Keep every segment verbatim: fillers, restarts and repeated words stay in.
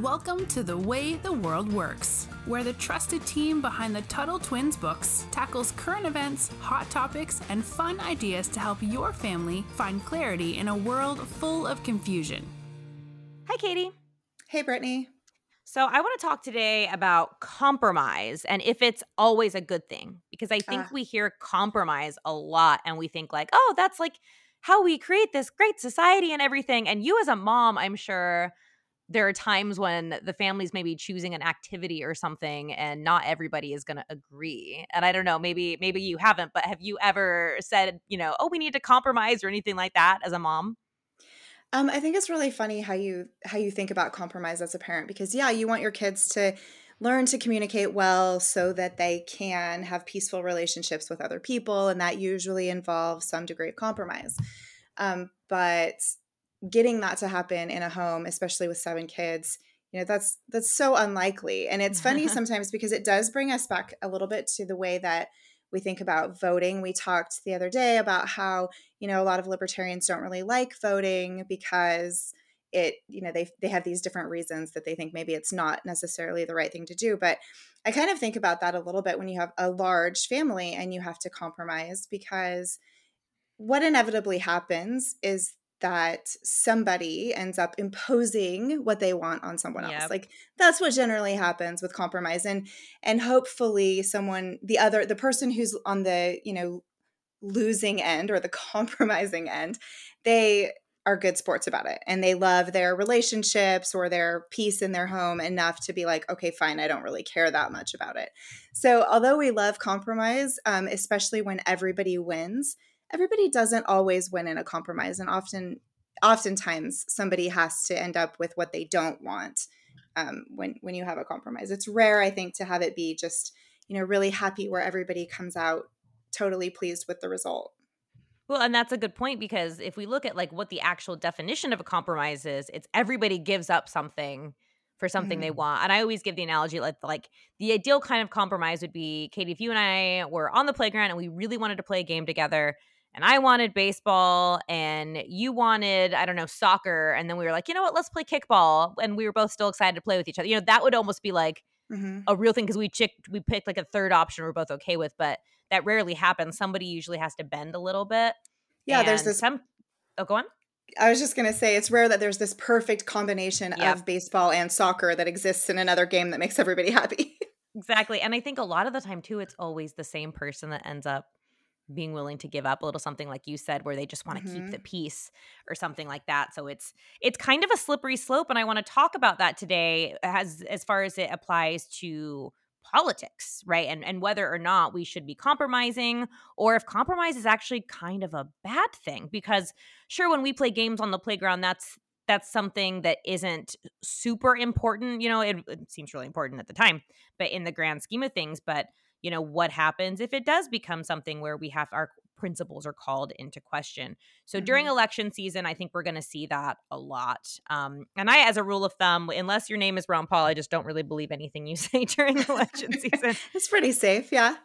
Welcome to The Way the World Works, where the trusted team behind the Tuttle Twins books tackles current events, hot topics, and fun ideas to help your family find clarity in a world full of confusion. Hi, Katie. Hey, Brittany. So I want to talk today about compromise and if it's always a good thing, because I think uh. we hear compromise a lot and we think like, oh, that's like how we create this great society and everything. And you as a mom, I'm sure there are times when the family's maybe choosing an activity or something and not everybody is going to agree. And I don't know, maybe maybe you haven't, but have you ever said, you know, oh, we need to compromise or anything like that as a mom? Um, I think it's really funny how you how you think about compromise as a parent, because, yeah, you want your kids to learn to communicate well so that they can have peaceful relationships with other people, and that usually involves some degree of compromise. Um, but getting that to happen in a home, especially with seven kids, you know, that's that's so unlikely. And it's funny sometimes because it does bring us back a little bit to the way that we think about voting. We talked the other day about how, you know, a lot of libertarians don't really like voting because it, you know, they they have these different reasons that they think maybe it's not necessarily the right thing to do. But I kind of think about that a little bit when you have a large family and you have to compromise, because what inevitably happens is that somebody ends up imposing what they want on someone else. Yep. Like that's what generally happens with compromise. And, and hopefully someone, the other, the person who's on the, you know, losing end or the compromising end, they are good sports about it and they love their relationships or their peace in their home enough to be like, okay, fine, I don't really care that much about it. So although we love compromise, um, especially when everybody wins, everybody doesn't always win in a compromise, and often, oftentimes somebody has to end up with what they don't want um, when when you have a compromise. It's rare, I think, to have it be just, you know, really happy where everybody comes out totally pleased with the result. Well, and that's a good point, because if we look at like what the actual definition of a compromise is, it's everybody gives up something for something mm-hmm. they want. And I always give the analogy like, like the ideal kind of compromise would be, Katie, if you and I were on the playground and we really wanted to play a game together, and I wanted baseball and you wanted, I don't know, soccer. And then we were like, you know what, let's play kickball. And we were both still excited to play with each other. You know, that would almost be like mm-hmm. a real thing, because we chicked, we picked like a third option we're both okay with. But that rarely happens. Somebody usually has to bend a little bit. Yeah, and there's this. Some- oh, go on. I was just going to say, it's rare that there's this perfect combination yeah. of baseball and soccer that exists in another game that makes everybody happy. Exactly. And I think a lot of the time, too, it's always the same person that ends up being willing to give up a little something, like you said, where they just want to mm-hmm. keep the peace or something like that. So it's it's kind of a slippery slope, and I want to talk about that today as as far as it applies to politics, right? And and whether or not we should be compromising, or if compromise is actually kind of a bad thing. Because sure, when we play games on the playground, that's that's something that isn't super important. You know, it, it seems really important at the time, but in the grand scheme of things, but you know, what happens if it does become something where we have our principles are called into question? So mm-hmm. during election season, I think we're going to see that a lot. Um, and I, as a rule of thumb, unless your name is Ron Paul, I just don't really believe anything you say during election season. It's pretty safe. Yeah.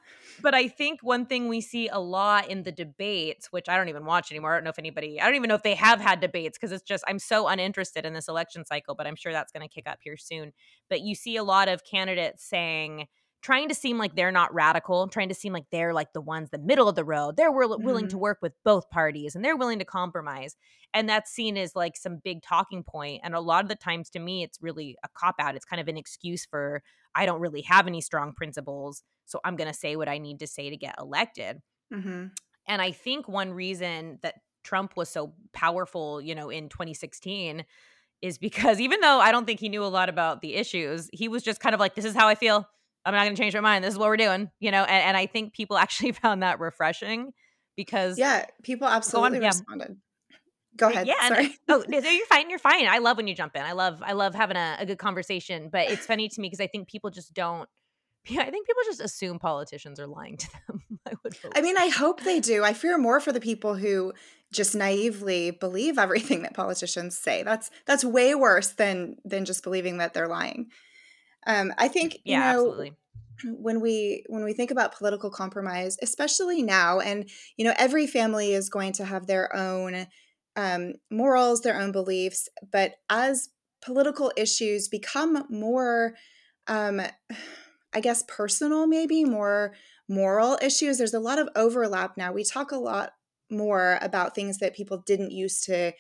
But I think one thing we see a lot in the debates, which I don't even watch anymore. I don't know if anybody, I don't even know if they have had debates, because it's just, I'm so uninterested in this election cycle, but I'm sure that's going to kick up here soon. But you see a lot of candidates saying, trying to seem like they're not radical, trying to seem like they're like the ones, the middle of the road. They're will- mm-hmm. willing to work with both parties and they're willing to compromise. And that's seen as like some big talking point. And a lot of the times to me, it's really a cop out. It's kind of an excuse for, I don't really have any strong principles, so I'm going to say what I need to say to get elected. Mm-hmm. And I think one reason that Trump was so powerful, you know, in twenty sixteen is because even though I don't think he knew a lot about the issues, he was just kind of like, this is how I feel. I'm not going to change my mind. This is what we're doing, you know? And, and I think people actually found that refreshing, because yeah, people absolutely go on, responded. Yeah. Go ahead. Yeah. Sorry. And, oh, no, you're fine. You're fine. I love when you jump in. I love, I love having a, a good conversation, but it's funny to me because I think people just don't, yeah, I think people just assume politicians are lying to them. I would hope. I mean, I hope they do. I fear more for the people who just naively believe everything that politicians say. That's, that's way worse than, than just believing that they're lying. Um, I think, you yeah, know, absolutely. when we, when we think about political compromise, especially now, and, you know, every family is going to have their own um, morals, their own beliefs, but as political issues become more, um, I guess, personal, maybe more moral issues. There's a lot of overlap now. We talk a lot more about things that people didn't used to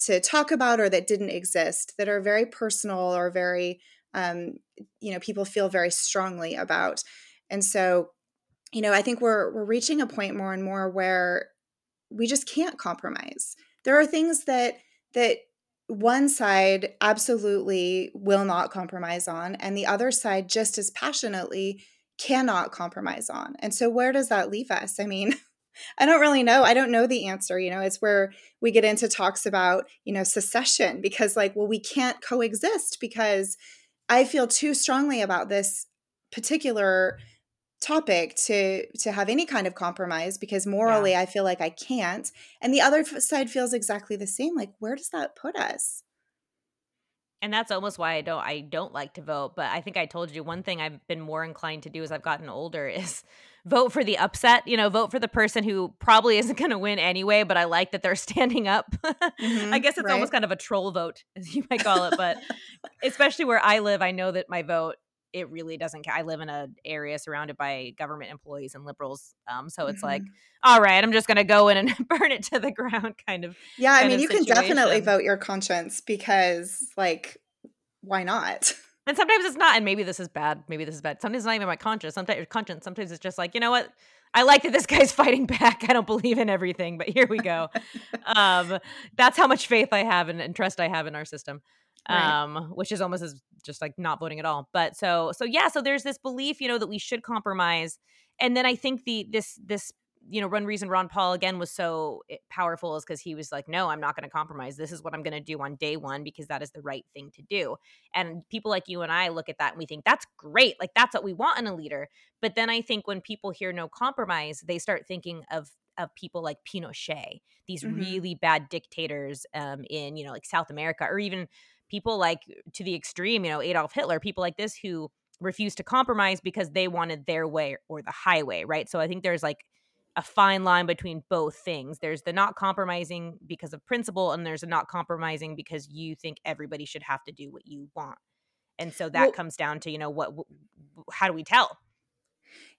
to talk about or that didn't exist, that are very personal or very, um, you know, people feel very strongly about. And so, you know, I think we're we're reaching a point more and more where we just can't compromise. There are things that that one side absolutely will not compromise on, and the other side just as passionately cannot compromise on. And so where does that leave us? I mean, I don't really know. I don't know the answer. You know, it's where we get into talks about, you know, secession, because like, well, we can't coexist because I feel too strongly about this particular topic to to have any kind of compromise, because morally yeah. I feel like I can't. And the other side feels exactly the same. Like, where does that put us? And that's almost why I don't I don't like to vote. But I think I told you one thing I've been more inclined to do as I've gotten older is vote for the upset, you know, vote for the person who probably isn't going to win anyway, but I like that they're standing up. Mm-hmm, I guess it's right. Almost kind of a troll vote, as you might call it. But especially where I live, I know that my vote, it really doesn't care. I live in an area surrounded by government employees and liberals. Um, so it's mm-hmm. like, all right, I'm just going to go in and burn it to the ground kind of. Yeah. I mean, you situation. Can definitely vote your conscience, because like, why not? And sometimes it's not. And maybe this is bad. Maybe this is bad. Sometimes it's not even my conscience. Sometimes conscience. Sometimes it's just like, you know what? I like that this guy's fighting back. I don't believe in everything, but here we go. um, that's how much faith I have and, and trust I have in our system. Right. Um, which is almost as just like not voting at all. But so, so yeah, so there's this belief, you know, that we should compromise. And then I think the, this, this, you know, one reason Ron Paul again was so powerful is because he was like, no, I'm not going to compromise. This is what I'm going to do on day one, because that is the right thing to do. And people like you and I look at that and we think that's great. Like, that's what we want in a leader. But then I think when people hear no compromise, they start thinking of of people like Pinochet, these mm-hmm. really bad dictators um, in, you know, like South America, or even people like, to the extreme, you know, Adolf Hitler, people like this who refused to compromise because they wanted their way or the highway, right? So I think there's like a fine line between both things. There's the not compromising because of principle, and there's the not compromising because you think everybody should have to do what you want. And so that well, comes down to, you know, what, how do we tell?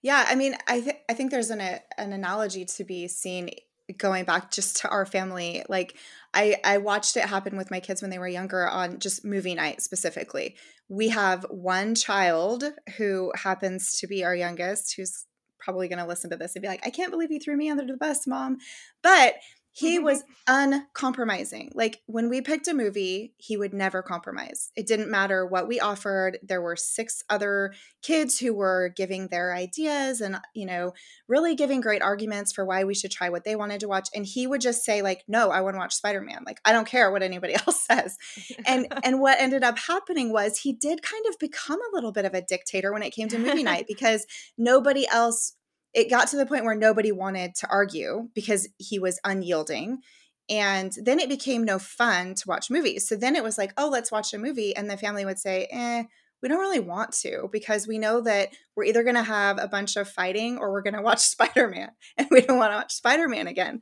Yeah, I mean, I, th- I think there's an, a, an analogy to be seen going back just to our family. Like, I, I watched it happen with my kids when they were younger on just movie night specifically. We have one child who happens to be our youngest, who's probably going to listen to this and be like, I can't believe you threw me under the bus, Mom. But he was uncompromising. Like, when we picked a movie, he would never compromise. It didn't matter what we offered. There were six other kids who were giving their ideas and, you know, really giving great arguments for why we should try what they wanted to watch. And he would just say like, no, I want to watch Spider-Man. Like, I don't care what anybody else says. And and what ended up happening was he did kind of become a little bit of a dictator when it came to movie night, because nobody else it got to the point where nobody wanted to argue because he was unyielding. And then it became no fun to watch movies. So then it was like, oh, let's watch a movie. And the family would say, eh, we don't really want to, because we know that we're either going to have a bunch of fighting or we're going to watch Spider-Man, and we don't want to watch Spider-Man again.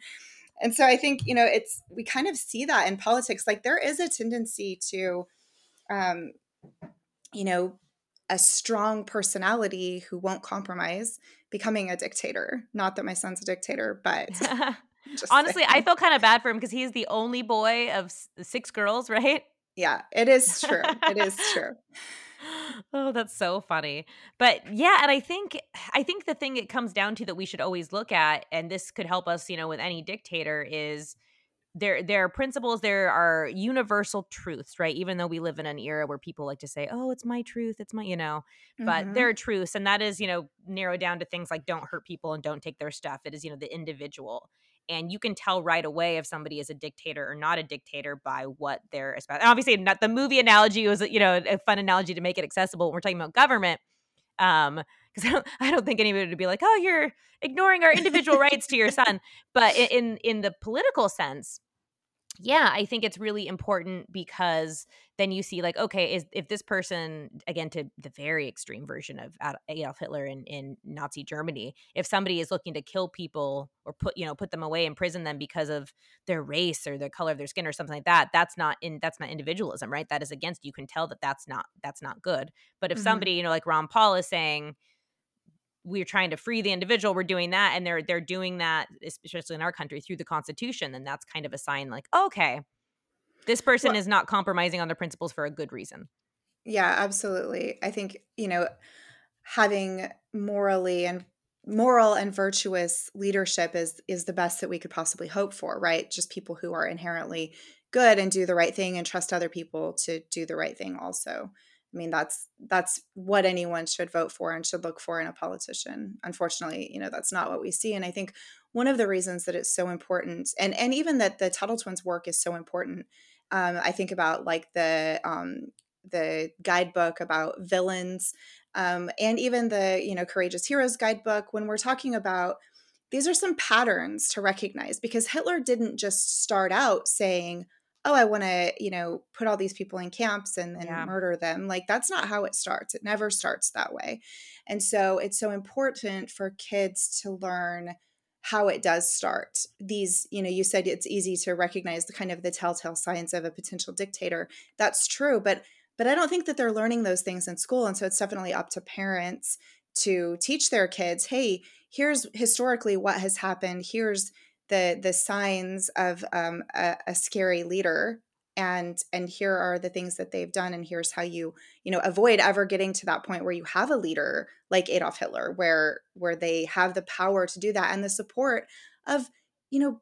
And so I think, you know, it's, we kind of see that in politics. Like, there is a tendency to, um, you know, a strong personality who won't compromise becoming a dictator. Not that my son's a dictator, but honestly, saying. I feel kind of bad for him because he's the only boy of six girls, right? Yeah, it is true. It is true. Oh, that's so funny. But yeah, and I think I think the thing it comes down to that we should always look at, and this could help us, you know, with any dictator, is There, there are principles, there are universal truths, right? Even though we live in an era where people like to say, oh, it's my truth, it's my, you know, but mm-hmm. there are truths. And that is, you know, narrowed down to things like don't hurt people and don't take their stuff. It is, you know, the individual. And you can tell right away if somebody is a dictator or not a dictator by what they're espousing. Obviously, not the movie analogy was, you know, a fun analogy to make it accessible when we're talking about government. Um, because I don't, I don't think anybody would be like, oh, you're ignoring our individual rights to your son. But in in the political sense, yeah, I think it's really important because then you see, like, okay, is, if this person, again, to the very extreme version of Adolf Hitler in, in Nazi Germany, if somebody is looking to kill people or put, you know, put them away, imprison them because of their race or the color of their skin or something like that, that's not in, that's not individualism, right? That is against, you can tell that that's not, that's not good. But if mm-hmm. somebody, you know, like Ron Paul is saying, we're trying to free the individual, we're doing that, and they're they're doing that, especially in our country, through the Constitution, then that's kind of a sign like, oh, okay, this person well, is not compromising on their principles for a good reason. Yeah, absolutely. I think, you know, having morally and moral and virtuous leadership is is the best that we could possibly hope for, right? Just people who are inherently good and do the right thing and trust other people to do the right thing also. I mean, that's that's what anyone should vote for and should look for in a politician. Unfortunately, you know, that's not what we see. And I think one of the reasons that it's so important, and and even that the Tuttle Twins' work is so important, um, I think about like the um, the guidebook about villains, um, and even the, you know, Courageous Heroes guidebook, when we're talking about, these are some patterns to recognize, because Hitler didn't just start out saying, oh, I want to, you know, put all these people in camps and then yeah. murder them. Like, that's not how it starts. It never starts that way. And so it's so important for kids to learn how it does start. These, you know, you said it's easy to recognize the kind of the telltale signs of a potential dictator. That's true. But, but I don't think that they're learning those things in school. And so it's definitely up to parents to teach their kids, hey, here's historically what has happened. Here's the the signs of um, a, a scary leader, and and here are the things that they've done, and here's how you you know avoid ever getting to that point where you have a leader like Adolf Hitler, where where they have the power to do that and the support of you know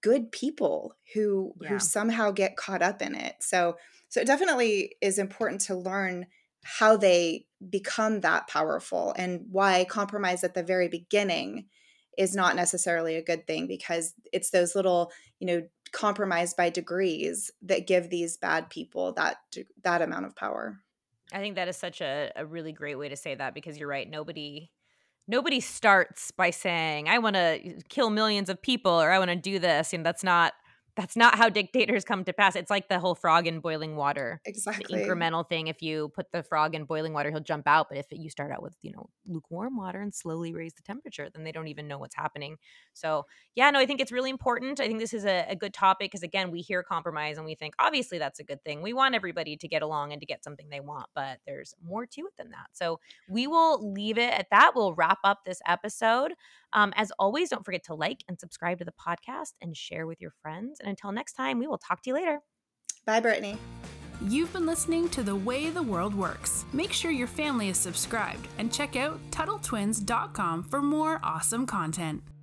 good people who yeah. who somehow get caught up in it. So so it definitely is important to learn how they become that powerful and why compromise at the very beginning is not necessarily a good thing, because it's those little, you know, compromise by degrees that give these bad people that that amount of power. I think that is such a, a really great way to say that, because you're right. Nobody nobody starts by saying, I want to kill millions of people or I want to do this. And that's not that's not how dictators come to pass. It's like the whole frog in boiling water. Exactly. The incremental thing. If you put the frog in boiling water, he'll jump out. But if you start out with, you know, lukewarm water and slowly raise the temperature, then they don't even know what's happening. So, yeah, no, I think it's really important. I think this is a, a good topic because, again, we hear compromise and we think, obviously, that's a good thing. We want everybody to get along and to get something they want, but there's more to it than that. So we will leave it at that. We'll wrap up this episode. Um, as always, don't forget to like and subscribe to the podcast and share with your friends. And until next time, we will talk to you later. Bye, Brittany. You've been listening to The Way the World Works. Make sure your family is subscribed and check out Tuttle Twins dot com for more awesome content.